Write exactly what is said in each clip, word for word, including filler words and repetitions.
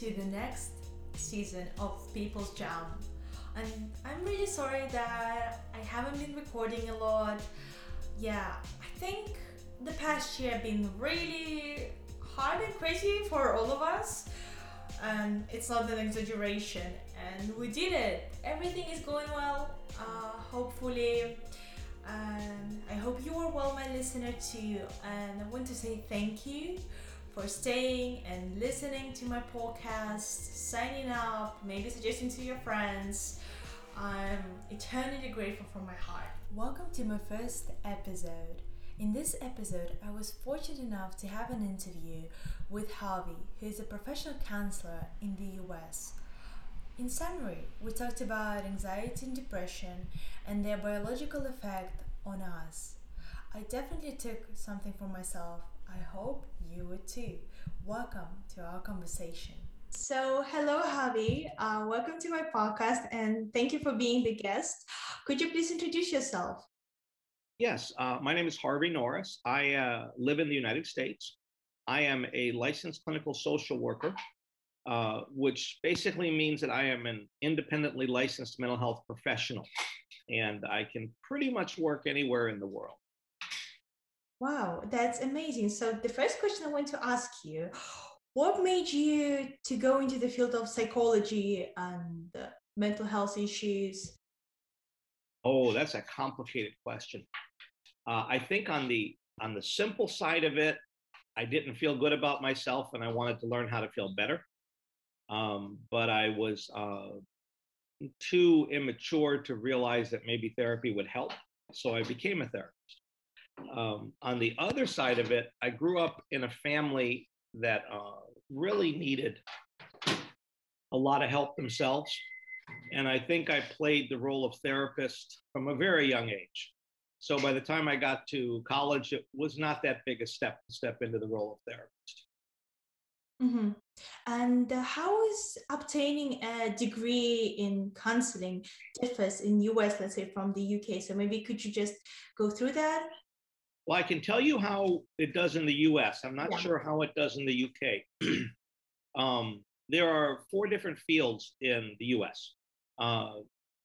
to the next season of People's Jam. And I'm really sorry that I haven't been recording a lot. Yeah, I think the past year has been really hard and crazy for all of us. And it's not an exaggeration, and we did it. Everything is going well, uh, hopefully. And I hope you are well, my listener, too. And I want to say thank you for staying and listening to my podcast, signing up, maybe suggesting to your friends. I'm eternally grateful from my heart. Welcome to my first episode. In this episode, I was fortunate enough to have an interview with Harvey, who is a professional counselor in the U S. In summary, we talked about anxiety and depression and their biological effect on us. I definitely took something for myself. I hope you would too. Welcome to our conversation. So, hello, Harvey. Uh, welcome to my podcast, and thank you for being the guest. Could you please introduce yourself? Yes, uh, my name is Harvey Norris. I uh, live in the United States. I am a licensed clinical social worker, uh, which basically means that I am an independently licensed mental health professional, and I can pretty much work anywhere in the world. Wow, that's amazing. So the first question I want to ask you, what made you to go into the field of psychology and mental health issues? Oh, that's a complicated question. Uh, I think on the on the simple side of it, I didn't feel good about myself, and I wanted to learn how to feel better. Um, but I was uh, too immature to realize that maybe therapy would help, so I became a therapist. Um, on the other side of it, I grew up in a family that uh, really needed a lot of help themselves. And I think I played the role of therapist from a very young age. So by the time I got to college, it was not that big a step to step into the role of therapist. Mm-hmm. And uh, how is obtaining a degree in counseling differs in U S, let's say, from the U K? So maybe could you just go through that? Well, I can tell you how it does in the U S. I'm not yeah. sure how it does in the U K. um, there are four different fields in the U S. Uh,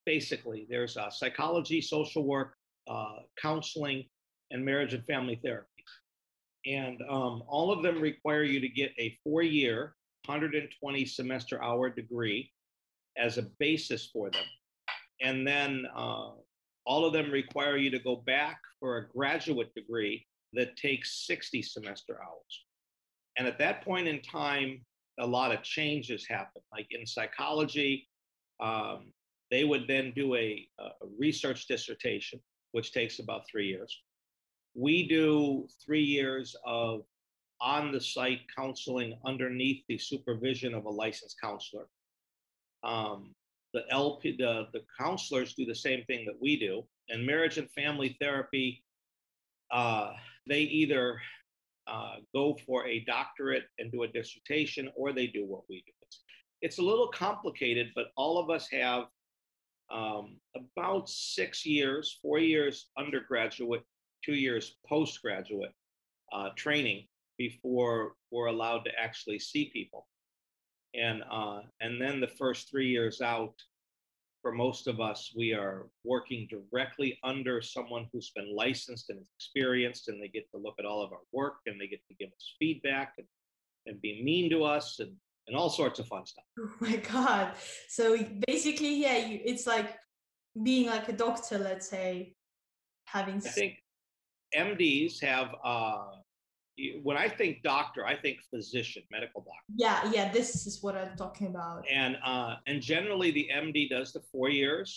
basically, there's uh, psychology, social work, uh, counseling, and marriage and family therapy. And um, all of them require you to get a four-year, one hundred twenty semester hour degree as a basis for them. And then uh, all of them require you to go back for a graduate degree that takes sixty semester hours. And at that point in time, a lot of changes happen. Like in psychology, um, they would then do a, a research dissertation, which takes about three years. We do three years of on-the-site counseling underneath the supervision of a licensed counselor. Um, The L P, the, the counselors do the same thing that we do. And marriage and family therapy, uh, they either uh, go for a doctorate and do a dissertation, or they do what we do. It's, it's a little complicated, but all of us have um, about six years, four years undergraduate, two years postgraduate uh, training before we're allowed to actually see people. And uh, and then the first three years out, for most of us, we are working directly under someone who's been licensed and experienced, and they get to look at all of our work, and they get to give us feedback and, and be mean to us and, and all sorts of fun stuff. Oh my God. So basically, yeah, you, it's like being like a doctor, let's say, having... I think M Ds have... Uh, When I think doctor, I think physician, medical doctor. Yeah, yeah, this is what I'm talking about. And uh, and generally the M D does the four years,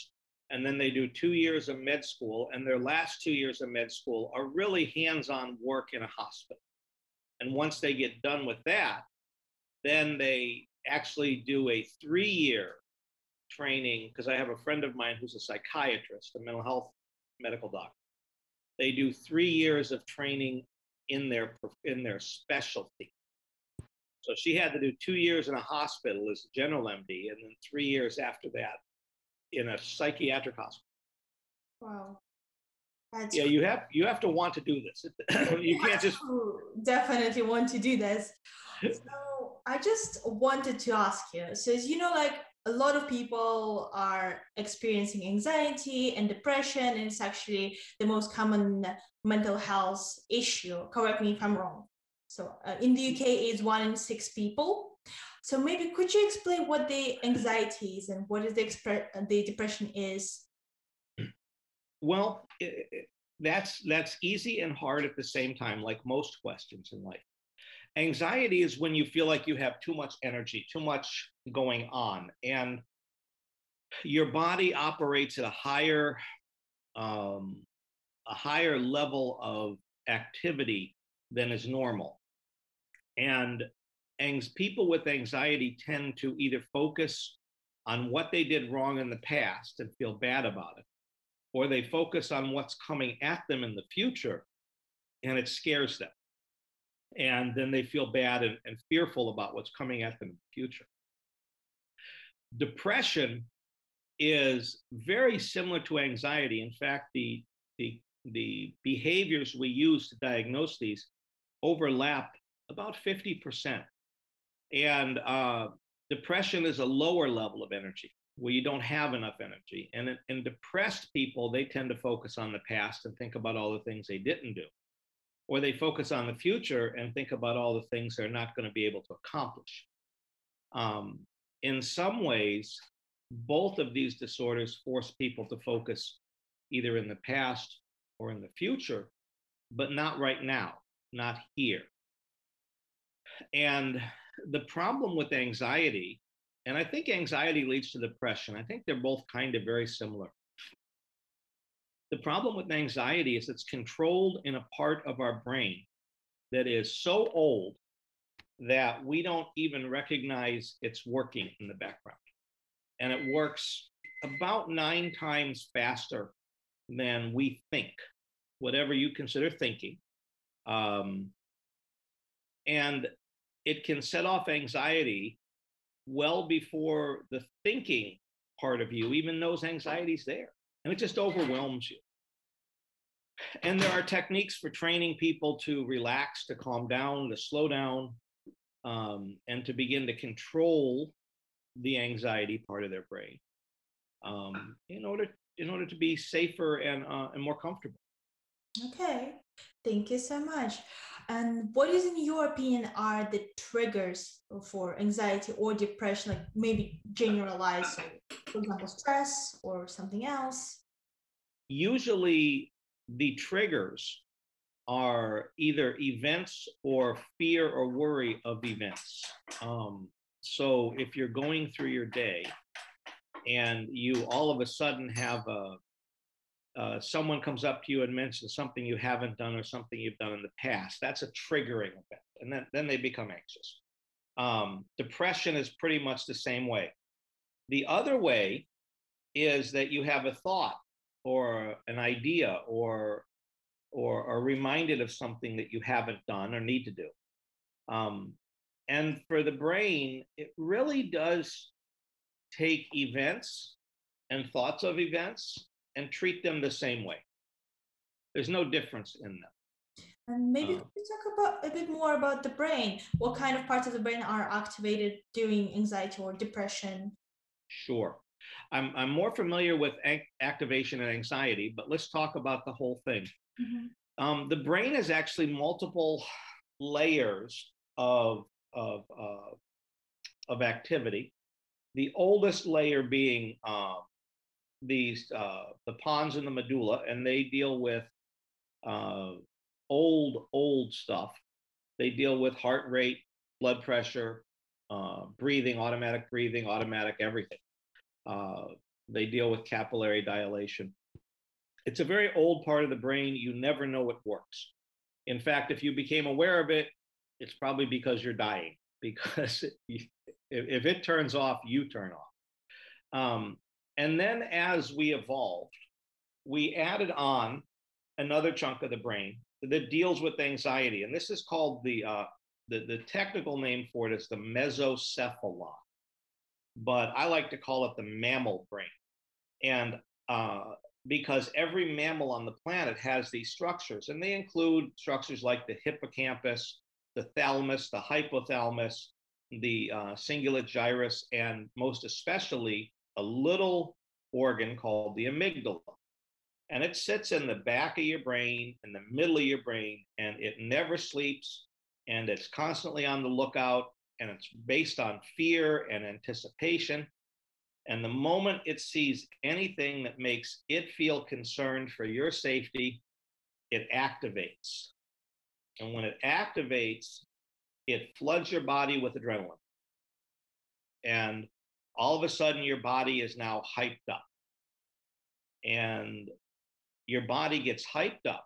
and then they do two years of med school, and their last two years of med school are really hands-on work in a hospital. And once they get done with that, then they actually do a three-year training, because I have a friend of mine who's a psychiatrist, a mental health medical doctor. They do three years of training in their in their specialty. So she had to do two years in a hospital as a general M D, and then three years after that in a psychiatric hospital. Wow. That's yeah, you have you have to want to do this. You can't just... Definitely want to do this. So I just wanted to ask you, so as you know, like a lot of people are experiencing anxiety and depression, and it's actually the most common mental health issue. Correct me if I'm wrong. So uh, in the U K, it's one in six people. So maybe could you explain what the anxiety is and what is the, exp- the depression is? Well, it, that's, that's easy and hard at the same time, like most questions in life. Anxiety is when you feel like you have too much energy, too much going on, and your body operates at a higher, um, a higher level of activity than is normal. And ang- people with anxiety tend to either focus on what they did wrong in the past and feel bad about it, or they focus on what's coming at them in the future and it scares them. And then they feel bad and, and fearful about what's coming at them in the future. Depression is very similar to anxiety. In fact, the, the, the behaviors we use to diagnose these overlap about fifty percent. And uh, depression is a lower level of energy where you don't have enough energy. And in depressed people, they tend to focus on the past and think about all the things they didn't do. Or they focus on the future and think about all the things they're not going to be able to accomplish. Um, in some ways, both of these disorders force people to focus either in the past or in the future, but not right now, not here. And the problem with anxiety, and I think anxiety leads to depression, I think they're both kind of very similar. The problem with anxiety is it's controlled in a part of our brain that is so old that we don't even recognize it's working in the background. And it works about nine times faster than we think, whatever you consider thinking. Um, and it can set off anxiety well before the thinking part of you even knows anxiety's there. And it just overwhelms you. And there are techniques for training people to relax, to calm down, to slow down, um, and to begin to control the anxiety part of their brain um, in order in order to be safer and uh, and more comfortable. Okay, thank you so much. And what is, in your opinion, are the triggers for anxiety or depression, like maybe generalized, for example, stress or something else? Usually the triggers are either events or fear or worry of events. Um, so if you're going through your day and you all of a sudden have a Uh, someone comes up to you and mentions something you haven't done or something you've done in the past, that's a triggering event. And then, then they become anxious. Um, depression is pretty much the same way. The other way is that you have a thought or an idea or, or are reminded of something that you haven't done or need to do. Um, and for the brain, it really does take events and thoughts of events and treat them the same way. There's no difference in them. And maybe um, could you talk about a bit more about the brain? What kind of parts of the brain are activated during anxiety or depression? Sure. I'm, I'm more familiar with ac- activation and anxiety, but let's talk about the whole thing. Mm-hmm. Um, the brain is actually multiple layers of, of, uh, of activity. The oldest layer being um, these uh the pons and the medulla, and they deal with uh old old stuff. They deal with heart rate, blood pressure, uh breathing, automatic breathing, automatic everything. Uh they deal with capillary dilation. It's a very old part of the brain. You never know it works. In fact, if you became aware of it, it's probably because you're dying, because if, if it turns off, you turn off. um And then as we evolved, we added on another chunk of the brain that deals with anxiety. And this is called the, uh, the, the technical name for it is the mesocephalon, but I like to call it the mammal brain. And uh, because every mammal on the planet has these structures, and they include structures like the hippocampus, the thalamus, the hypothalamus, the uh, cingulate gyrus, and most especially a little organ called the amygdala. And it sits in the back of your brain, in the middle of your brain, and it never sleeps, and it's constantly on the lookout, and it's based on fear and anticipation. And the moment it sees anything that makes it feel concerned for your safety, it activates. And when it activates, it floods your body with adrenaline. And all of a sudden, your body is now hyped up. And your body gets hyped up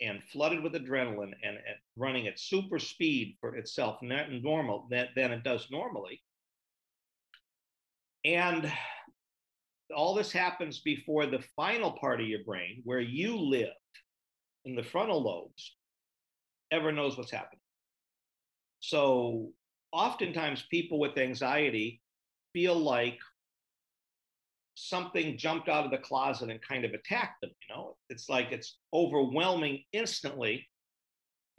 and flooded with adrenaline and, and running at super speed for itself normal than, than it does normally. And all this happens before the final part of your brain, where you live in the frontal lobes, ever knows what's happening. So oftentimes people with anxiety feel like something jumped out of the closet and kind of attacked them. You know, it's like it's overwhelming instantly.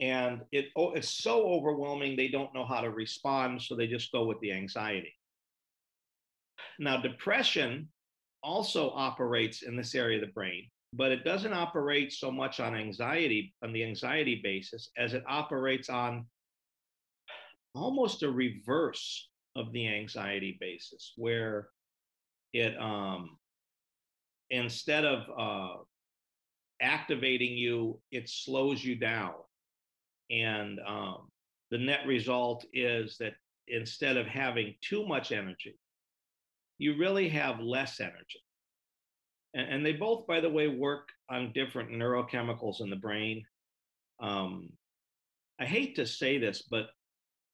And it, it's so overwhelming, they don't know how to respond. So they just go with the anxiety. Now, depression also operates in this area of the brain, but it doesn't operate so much on anxiety, on the anxiety basis, as it operates on almost a reverse of the anxiety basis, where it, um, instead of uh, activating you, it slows you down. And um, the net result is that instead of having too much energy, you really have less energy. And, and they both, by the way, work on different neurochemicals in the brain. Um, I hate to say this, but,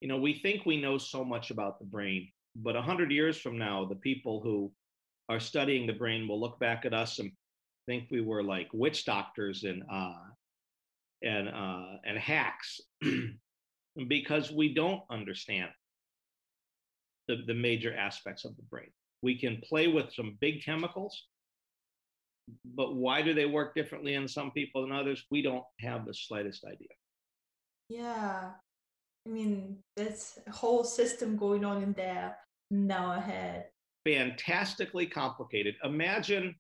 you know, we think we know so much about the brain, but a hundred years from now, the people who are studying the brain will look back at us and think we were like witch doctors and, uh, and, uh, and hacks because we don't understand the, the major aspects of the brain. We can play with some big chemicals, but why do they work differently in some people than others? We don't have the slightest idea. Yeah. I mean, that's a whole system going on in there in our head. Fantastically complicated. Imagine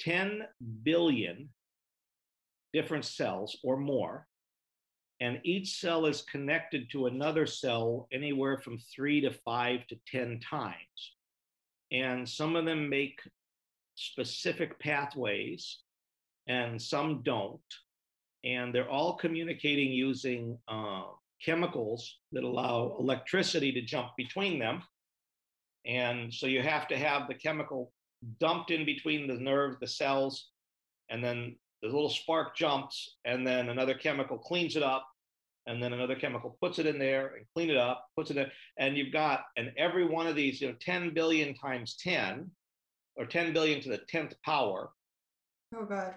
ten billion different cells or more, and each cell is connected to another cell anywhere from three to five to ten times. And some of them make specific pathways and some don't. And they're all communicating using uh, chemicals that allow electricity to jump between them. And so you have to have the chemical dumped in between the nerve, the cells, and then the little spark jumps, and then another chemical cleans it up, and then another chemical puts it in there and clean it up, puts it in, and you've got, and every one of these, you know, ten billion times ten, or ten billion to the tenth power. Oh God.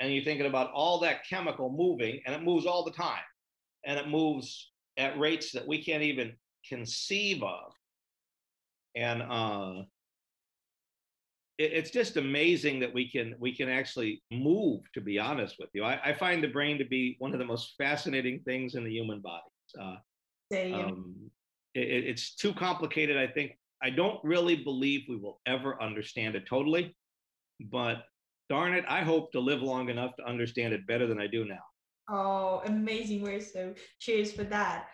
And you're thinking about all that chemical moving, and it moves all the time. And it moves at rates that we can't even conceive of. And uh, it, it's just amazing that we can we can actually move, to be honest with you. I, I find the brain to be one of the most fascinating things in the human body. Uh, um, it, it's too complicated, I think. I don't really believe we will ever understand it totally, but darn it, I hope to live long enough to understand it better than I do now. Oh, amazing words. So cheers for that.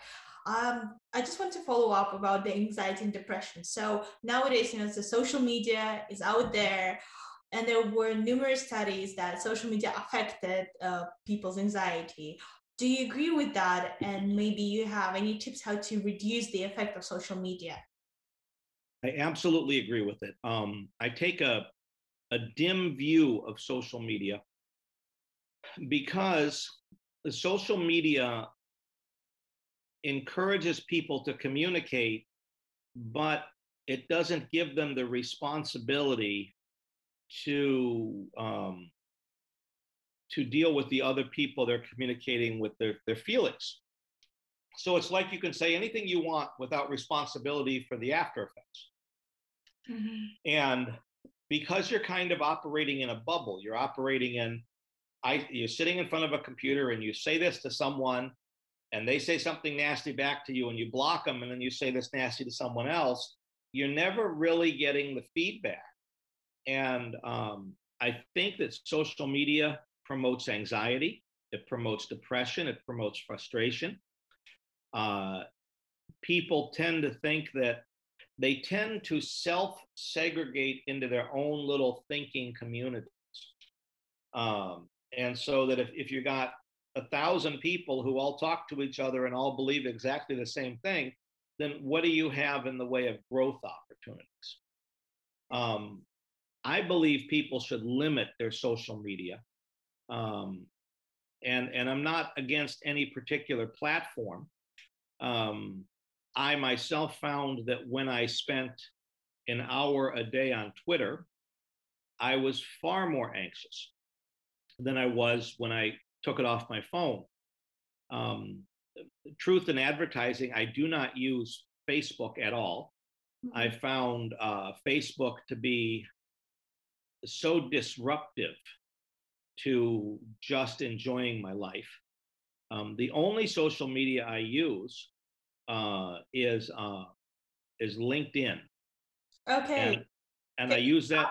Um, I just want to follow up about the anxiety and depression. So nowadays, you know, the social media is out there, and there were numerous studies that social media affected uh, people's anxiety. Do you agree with that? And maybe you have any tips how to reduce the effect of social media? I absolutely agree with it. Um, I take a, a dim view of social media because the social media encourages people to communicate, but it doesn't give them the responsibility to, um, to deal with the other people they're communicating with, their, their feelings. So it's like you can say anything you want without responsibility for the after effects. Mm-hmm. And because you're kind of operating in a bubble, you're operating in, I, you're sitting in front of a computer and you say this to someone and they say something nasty back to you and you block them and then you say this nasty to someone else, you're never really getting the feedback. And um, I think that social media promotes anxiety. It promotes depression. It promotes frustration. Uh, people tend to think that they tend to self-segregate into their own little thinking communities. Um, and so that if, if you got a thousand people who all talk to each other and all believe exactly the same thing, then what do you have in the way of growth opportunities? Um, I believe people should limit their social media. Um, and, and I'm not against any particular platform. Um, I myself found that when I spent an hour a day on Twitter, I was far more anxious than I was when I took it off my phone. Um, truth in advertising, I do not use Facebook at all. I found uh, Facebook to be so disruptive to just enjoying my life. Um, the only social media I use uh, is uh, is LinkedIn. Okay. And, and I use that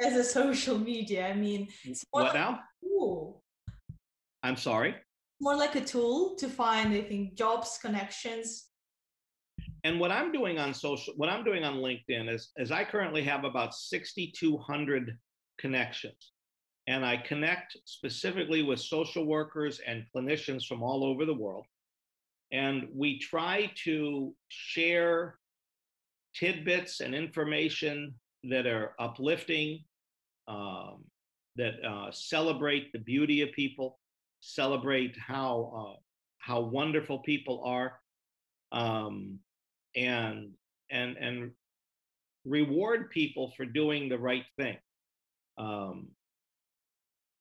as a social media. I mean, it's more what like now? A tool. I'm sorry? More like a tool to find, I think, jobs, connections. And what I'm doing on social, what I'm doing on LinkedIn is, is I currently have about six thousand two hundred connections. And I connect specifically with social workers and clinicians from all over the world. And we try to share tidbits and information that are uplifting, um, that uh, celebrate the beauty of people, celebrate how, uh, how wonderful people are, um, and, and, and reward people for doing the right thing. Um,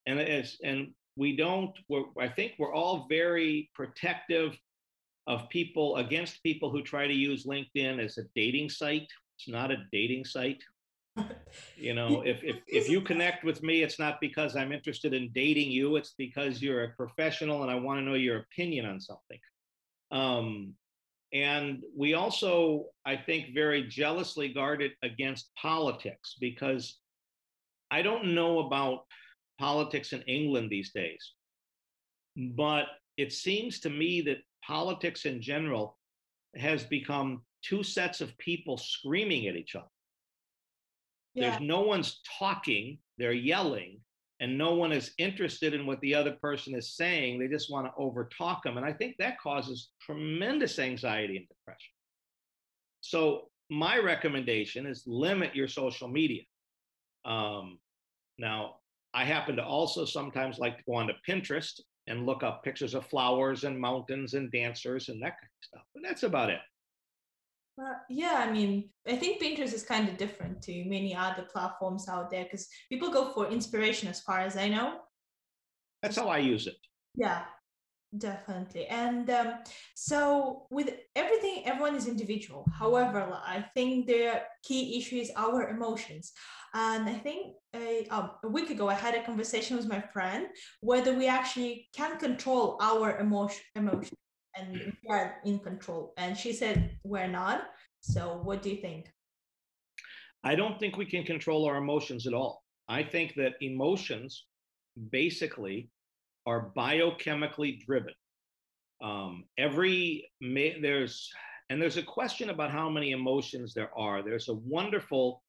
and, it's, and we don't, we're, I think we're all very protective of people, against people who try to use LinkedIn as a dating site. It's not a dating site. You know, if, if, if you connect with me, it's not because I'm interested in dating you. It's because you're a professional and I want to know your opinion on something. Um, and we also, I think, very jealously guarded against politics, because I don't know about politics in England these days, but it seems to me that politics in general has become two sets of people screaming at each other. Yeah. There's no one's talking, they're yelling, and no one is interested in what the other person is saying. They just want to overtalk them. And I think that causes tremendous anxiety and depression. So my recommendation is limit your social media. Um, now, I happen to also sometimes like to go onto Pinterest and look up pictures of flowers and mountains and dancers and that kind of stuff. But that's about it. Uh, yeah, I mean, I think Pinterest is kind of different to many other platforms out there, because people go for inspiration, as far as I know. That's how I use it. Yeah, definitely. And um, so with everything, everyone is individual. However, I think the key issue is our emotions. And I think I, um, a week ago, I had a conversation with my friend, whether we actually can control our emotion, emotions. And we're in control. And she said, we're not. So what do you think? I don't think we can control our emotions at all. I think that emotions basically are biochemically driven. Um, every, there's, and there's a question about how many emotions there are. There's a wonderful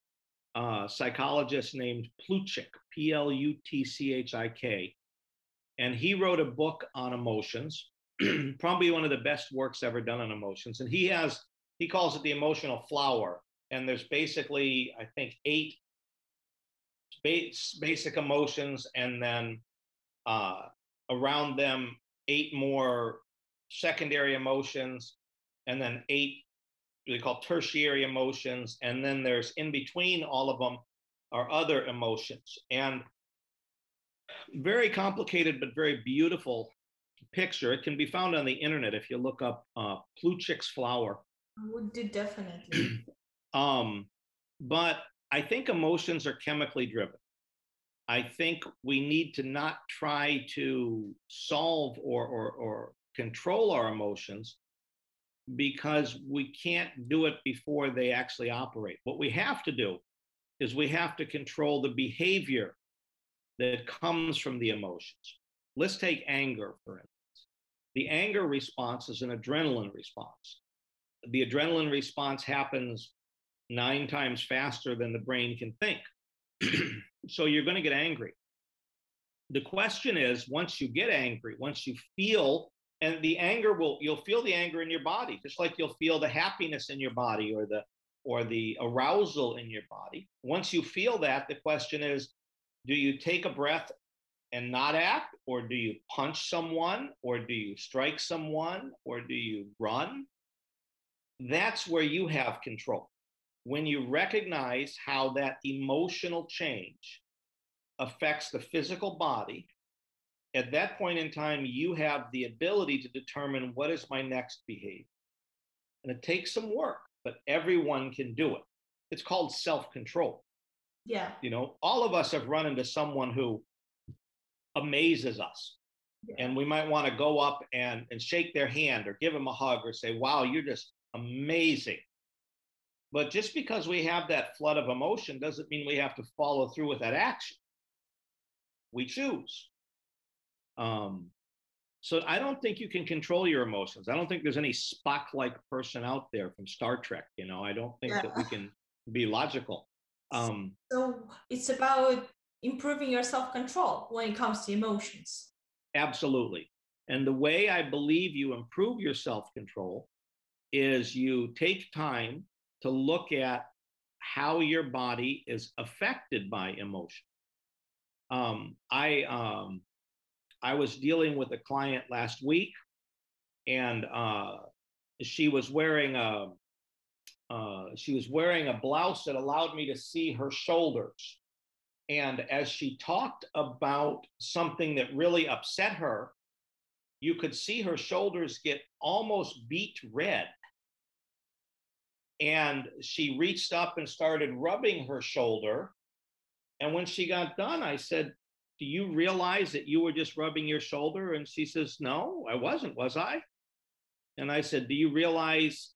uh, psychologist named Plutchik, P L U T C H I K. And he wrote a book on emotions. Probably one of the best works ever done on emotions. And he has, he calls it the emotional flower. And there's basically, I think, eight base, basic emotions, and then uh, around them, eight more secondary emotions, and then eight, what they call tertiary emotions. And then there's in between all of them are other emotions. And very complicated, but very beautiful picture. It can be found on the internet if you look up uh, Plutchik's flower. Would do, definitely. um, but I think emotions are chemically driven. I think we need to not try to solve or or, or control our emotions because we can't do it before they actually operate. What we have to do is we have to control the behavior that comes from the emotions. Let's take anger, for instance. The anger response is an adrenaline response. The adrenaline response happens nine times faster than the brain can think. So you're going to get angry. The question is, once you get angry, once you feel, and the anger will, you'll feel the anger in your body, just like you'll feel the happiness in your body or the, or the arousal in your body. Once you feel that, the question is, do you take a breath and not act, or do you punch someone, or do you strike someone, or do you run? That's where you have control. When you recognize how that emotional change affects the physical body, at that point in time, you have the ability to determine what is my next behavior. And it takes some work, but everyone can do it. It's called self-control. Yeah. You know, all of us have run into someone who amazes us. Yeah. And we might want to go up and, and shake their hand or give them a hug or say, wow, you're just amazing. But just because we have that flood of emotion doesn't mean we have to follow through with that action. We choose. Um, so I don't think you can control your emotions. I don't think there's any Spock-like person out there from Star Trek. You know, I don't think yeah. that we can be logical. Um, so it's about improving your self-control when it comes to emotions. Absolutely. And the way I believe you improve your self-control is you take time to look at how your body is affected by emotion. Um, I um, I was dealing with a client last week, and uh, she was wearing a uh, she was wearing a blouse that allowed me to see her shoulders. And as she talked about something that really upset her, you could see her shoulders get almost beet red. And she reached up and started rubbing her shoulder. And when she got done, I said, do you realize that you were just rubbing your shoulder? And she says, no, I wasn't, was I? And I said, do you realize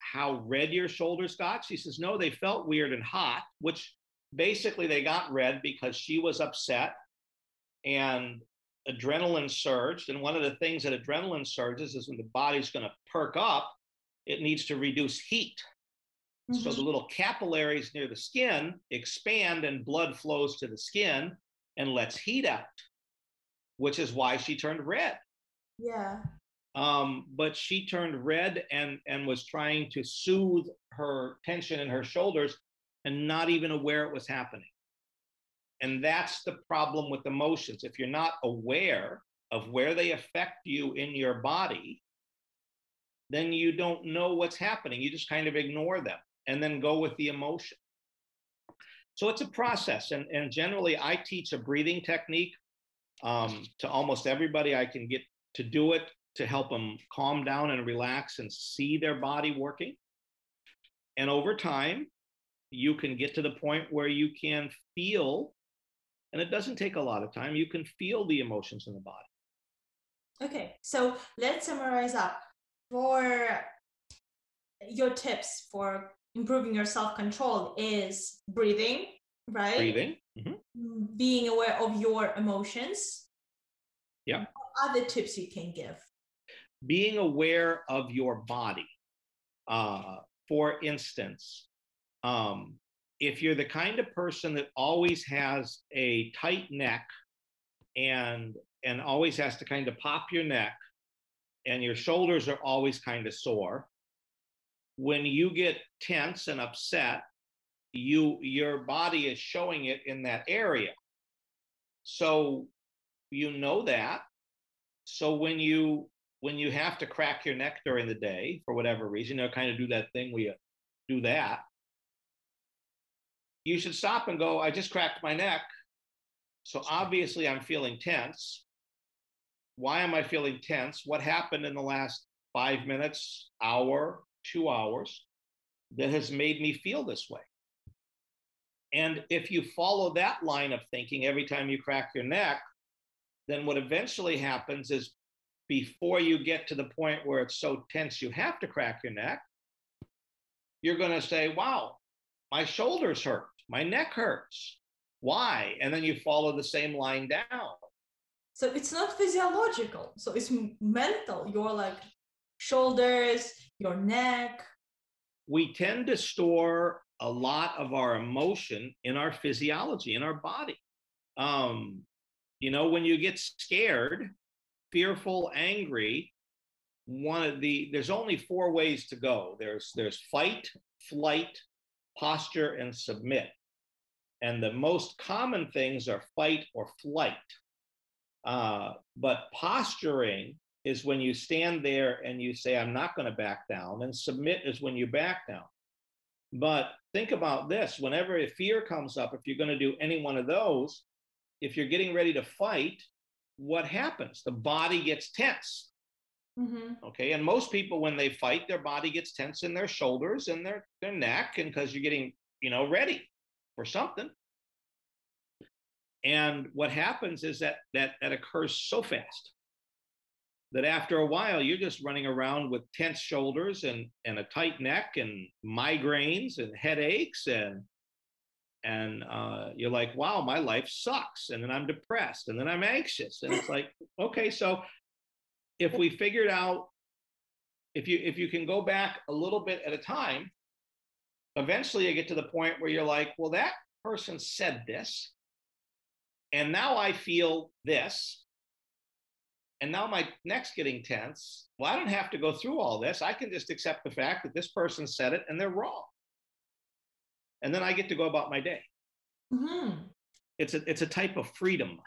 how red your shoulders got? She says, no, they felt weird and hot, which basically they got red because she was upset and adrenaline surged. And one of the things that adrenaline surges is when the body's going to perk up, it needs to reduce heat. Mm-hmm. So the little capillaries near the skin expand and blood flows to the skin and lets heat out, which is why she turned red. Yeah. Um, but she turned red and, and was trying to soothe her tension in her shoulders and not even aware it was happening. And that's the problem with emotions. If you're not aware of where they affect you in your body, then you don't know what's happening. You just kind of ignore them and then go with the emotion. So it's a process. And, and generally, I teach a breathing technique um, to almost everybody I can get to do it to help them calm down and relax and see their body working. And over time, you can get to the point where you can feel, and it doesn't take a lot of time, you can feel the emotions in the body. Okay, so let's summarize up. For your tips for improving your self-control is breathing, right? Breathing. Mm-hmm. Being aware of your emotions. Yeah. What other tips you can give? Being aware of your body. Uh, for instance, um, if you're the kind of person that always has a tight neck and, and always has to kind of pop your neck, and your shoulders are always kind of sore, when you get tense and upset, you your body is showing it in that area. So you know that. So when you when you have to crack your neck during the day, for whatever reason, you'll kind of do that thing where you do that. You should stop and go, I just cracked my neck. So obviously I'm feeling tense. Why am I feeling tense? What happened in the last five minutes, hour, two hours that has made me feel this way? And if you follow that line of thinking every time you crack your neck, then what eventually happens is before you get to the point where it's so tense you have to crack your neck, you're going to say, wow, my shoulders hurt, my neck hurts. Why? And then you follow the same line down. So it's not physiological. So it's mental. You're like shoulders, your neck. We tend to store a lot of our emotion in our physiology, in our body. Um, you know, when you get scared, fearful, angry, one of the, there's only four ways to go. There's, there's fight, flight, posture, and submit. And the most common things are fight or flight. Uh, but posturing is when you stand there and you say, I'm not going to back down. And submit is when you back down. But think about this. Whenever a fear comes up, if you're going to do any one of those, if you're getting ready to fight, what happens? The body gets tense. Mm-hmm. Okay. And most people, when they fight, their body gets tense in their shoulders and their, their neck. And because you're getting, you know, ready for something. And what happens is that, that that occurs so fast that after a while, you're just running around with tense shoulders and, and a tight neck and migraines and headaches. And, and uh, you're like, wow, my life sucks. And then I'm depressed and then I'm anxious. And it's like, okay, so if we figured out, if you if you can go back a little bit at a time, eventually you get to the point where you're like, well, that person said this. And now I feel this. And now my neck's getting tense. Well, I don't have to go through all this. I can just accept the fact that this person said it and they're wrong. And then I get to go about my day. Mm-hmm. It's a, it's a type of freedom.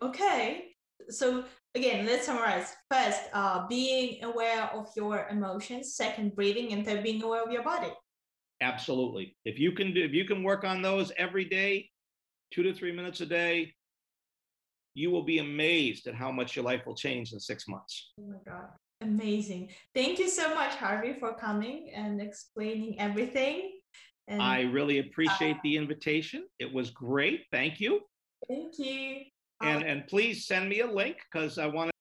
Okay. So again, let's summarize. First, uh, being aware of your emotions. Second, breathing. And third, being aware of your body. Absolutely. If you can do, if you can work on those every day, two to three minutes a day, you will be amazed at how much your life will change in six months. Oh my God, amazing. Thank you so much, Harvey, for coming and explaining everything. And I really appreciate uh, the invitation. It was great. Thank you. Thank you. And, um, and please send me a link because I want to